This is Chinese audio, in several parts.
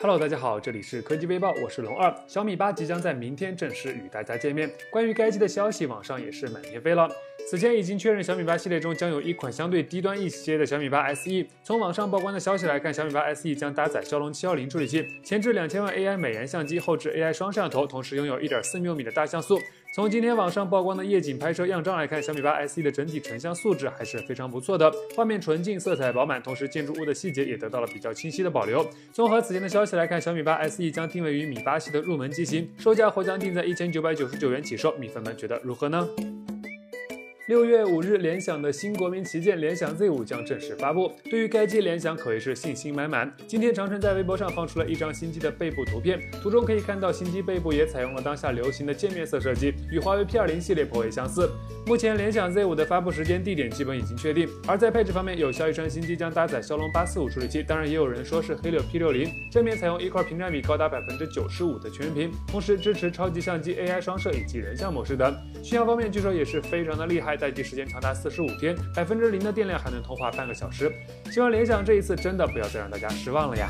Hello， 大家好，这里是科技微报，我是龙二。小米8即将在明天正式与大家见面，关于该机的消息，网上也是满天飞了。 此前已经确认，小米8系列中将有一款相对低端一些的小米8 SE。从网上曝光的消息来看，小米8 SE 将搭载骁龙710处理器，前置2000万 AI 美颜相机，后置 AI 双摄像头，同时拥有 1.4mm 的大像素。从今天网上曝光的夜景拍摄样张来看，小米8 SE 的整体成像素质还是非常不错的，画面纯净，色彩饱满，同时建筑物的细节也得到了比较清晰的保留。综合此前的消息来看，小米8 SE 将定位于米8系的入门机型，售价或将定在1999元起售，米粉们觉得如何呢？ 6月5日，联想的新国民旗舰联想 Z5 将正式发布。对于该机，联想可谓是信心满满。今天，长城在微博上放出了一张新机的背部图片，图中可以看到新机背部也采用了当下流行的渐面色设计，与华为 P20系列颇为相似。目前，联想 Z5 的发布时间、地点基本已经确定。而在配置方面，有消息称新机将搭载骁龙845处理器，当然也有人说是黑柳 P60。正面采用一块屏占比高达 95% 的全屏，同时支持超级相机、AI 双摄以及人像模式等。续航方面，据说也是非常的厉害。 待机时间长达45天，0%的电量还能通话半个小时。希望联想这一次真的不要再让大家失望了呀！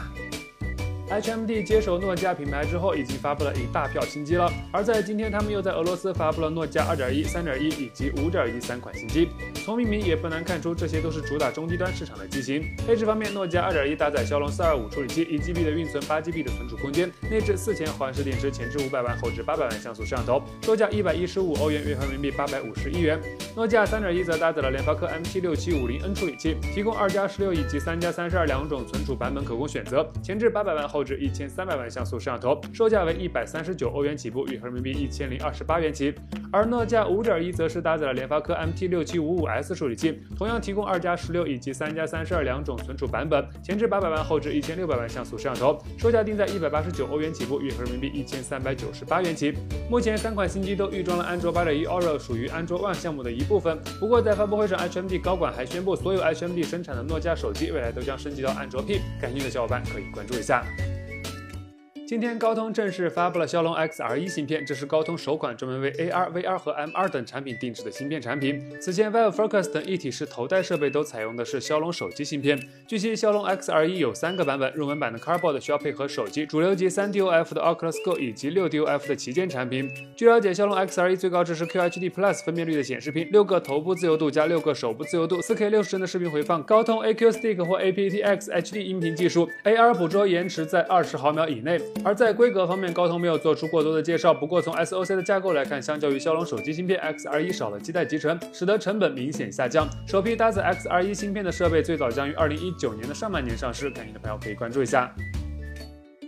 HMD 接手诺基亚品牌之后，已经发布了一大票新机了。而在今天，他们又在俄罗斯发布了诺基亚 2.1、3.1 以及 5.1 3款新机。从命名也不难看出，这些都是主打中低端市场的机型。配置方面，诺基亚 2.1 搭载骁龙425处理器， 1GB 的运存， 8GB 的存储空间，内置4000毫安时电池，前置500万，后置800万像素摄像头，售价115欧元，约合人民币851元。诺基亚 3.1 则搭载了联发科 M76750N 处理器，提供2+16以及3+32两种存储版本可供选择，前置800万后。 后置1300万像素摄像头，售价为139欧元起步，约合人民币1028元起。而诺基亚 5.1 则是搭载了联发科 MT6755S 处理器，同样提供2+16以及3+32两种存储版本，前置800万，后置1600万像素摄像头，售价定在189欧元起步，约合人民币1398元起。目前3款新机都预装了安卓 8.1 Oreo， 属于安卓 One 项目的一部分。不过在发布会上 ，HMD 高管还宣布，所有 HMD 生产的诺基亚手机未来都将升级到安卓 P。感兴趣的小伙伴可以关注一下。 今天，高通正式发布了骁龙 XR1 芯片，这是高通首款专门为 AR、VR 和 MR 等产品定制的芯片产品。此前 ，ViveFocus 等一体式头戴设备都采用的是骁龙手机芯片。据悉，骁龙 XR1 有3个版本，入门版的 Cardboard 需要配合手机，主流级 3DOF 的 Oculus Go 以及 6DOF 的旗舰产品。据了解，骁龙 XR1 最高支持 QHD Plus 分辨率的显示屏，6个头部自由度加6个手部自由度，4K 60帧的视频回放，高通 AQ Stick 或 aptX HD 音频技术 ，AR 捕捉延迟在20毫秒以内。 而在规格方面，高通没有做出过多的介绍。不过从 SoC 的架构来看，相较于骁龙手机芯片 ，XR1 少了基带集成，使得成本明显下降。首批搭载 XR1 芯片的设备最早将于2019年的上半年上市，感兴趣的朋友可以关注一下。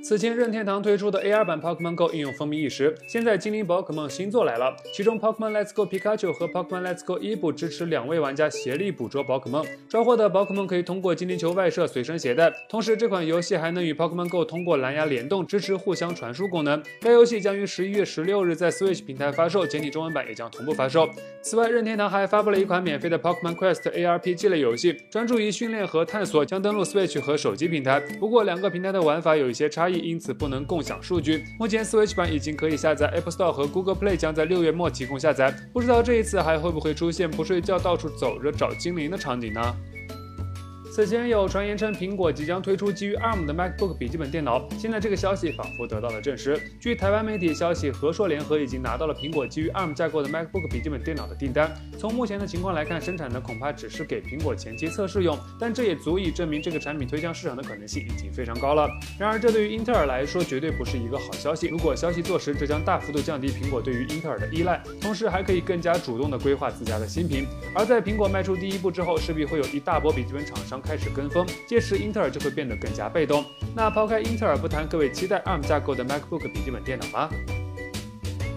此前，任天堂推出的 AR 版 Pokemon Go 应用风靡一时。现在，精灵宝可梦新作来了，其中 Pokemon Let's Go Pikachu 和 Pokemon Let's Go E 部支持2位玩家协力捕捉宝可梦。抓获的宝可梦可以通过精灵球外设随身携带。同时，这款游戏还能与 Pokemon Go 通过蓝牙联动，支持互相传输功能。该游戏将于11月16日在 Switch 平台发售，简体中文版也将同步发售。此外，任天堂还发布了一款免费的 Pokemon Quest ARPG 类游戏，专注于训练和探索，将登陆 Switch 和手机平台。不过，2个平台的玩法有一些差异。 因此不能共享数据。目前 Switch 版已经可以下载 Apple Store 和 Google Play 将在6月末提供下载。不知道这一次还会不会出现不睡觉到处走着找精灵的场景呢？ 此前有传言称，苹果即将推出基于 ARM 的 MacBook 笔记本电脑。现在这个消息仿佛得到了证实。据台湾媒体消息，和硕联合已经拿到了苹果基于 ARM 架构的 MacBook 笔记本电脑的订单。从目前的情况来看，生产的恐怕只是给苹果前期测试用，但这也足以证明这个产品推向市场的可能性已经非常高了。然而，这对于英特尔来说绝对不是一个好消息。如果消息坐实，这将大幅度降低苹果对于英特尔的依赖，同时还可以更加主动地规划自家的新品。而在苹果迈出第一步之后，势必会有一大波笔记本厂商 开始跟风，届时英特尔就会变得更加被动。那抛开英特尔不谈，各位期待 ARM 架构的 MacBook 笔记本电脑吗？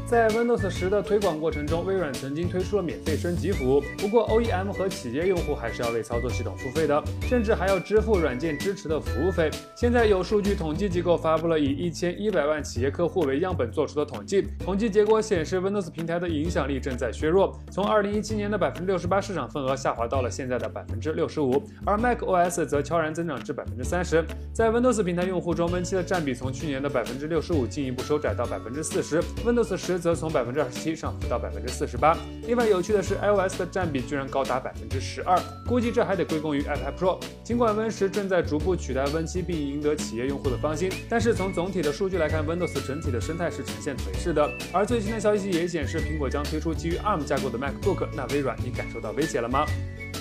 在 Windows 10的推广过程中，微软曾经推出了免费升级服务，不过 OEM 和企业用户还是要为操作系统付费的，甚至还要支付软件支持的服务费。现在有数据统计机构发布了以1100万企业客户为样本做出的统计，统计结果显示 Windows 平台的影响力正在削弱，从2017年的68%市场份额下滑到了现在的65%，而 macOS 则悄然增长至30%。在 Windows 平台用户中 ，Win7的占比从去年的65%进一步收窄到40%，Windows 10。则从27%上浮到48%。另外有趣的是 ，iOS 的占比居然高达12%，估计这还得归功于 iPad Pro。尽管 Win10 正在逐步取代 Win7， 并赢得企业用户的芳心，但是从总体的数据来看 ，Windows 整体的生态是呈现颓势的。而最新的消息也显示，苹果将推出基于 ARM 架构的 MacBook。那微软，你感受到威胁了吗？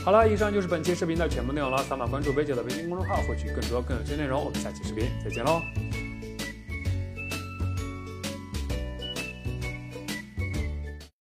好了，以上就是本期视频的全部内容了。扫码关注微姐的微信公众号，获取更多更有趣内容。我们下期视频再见喽！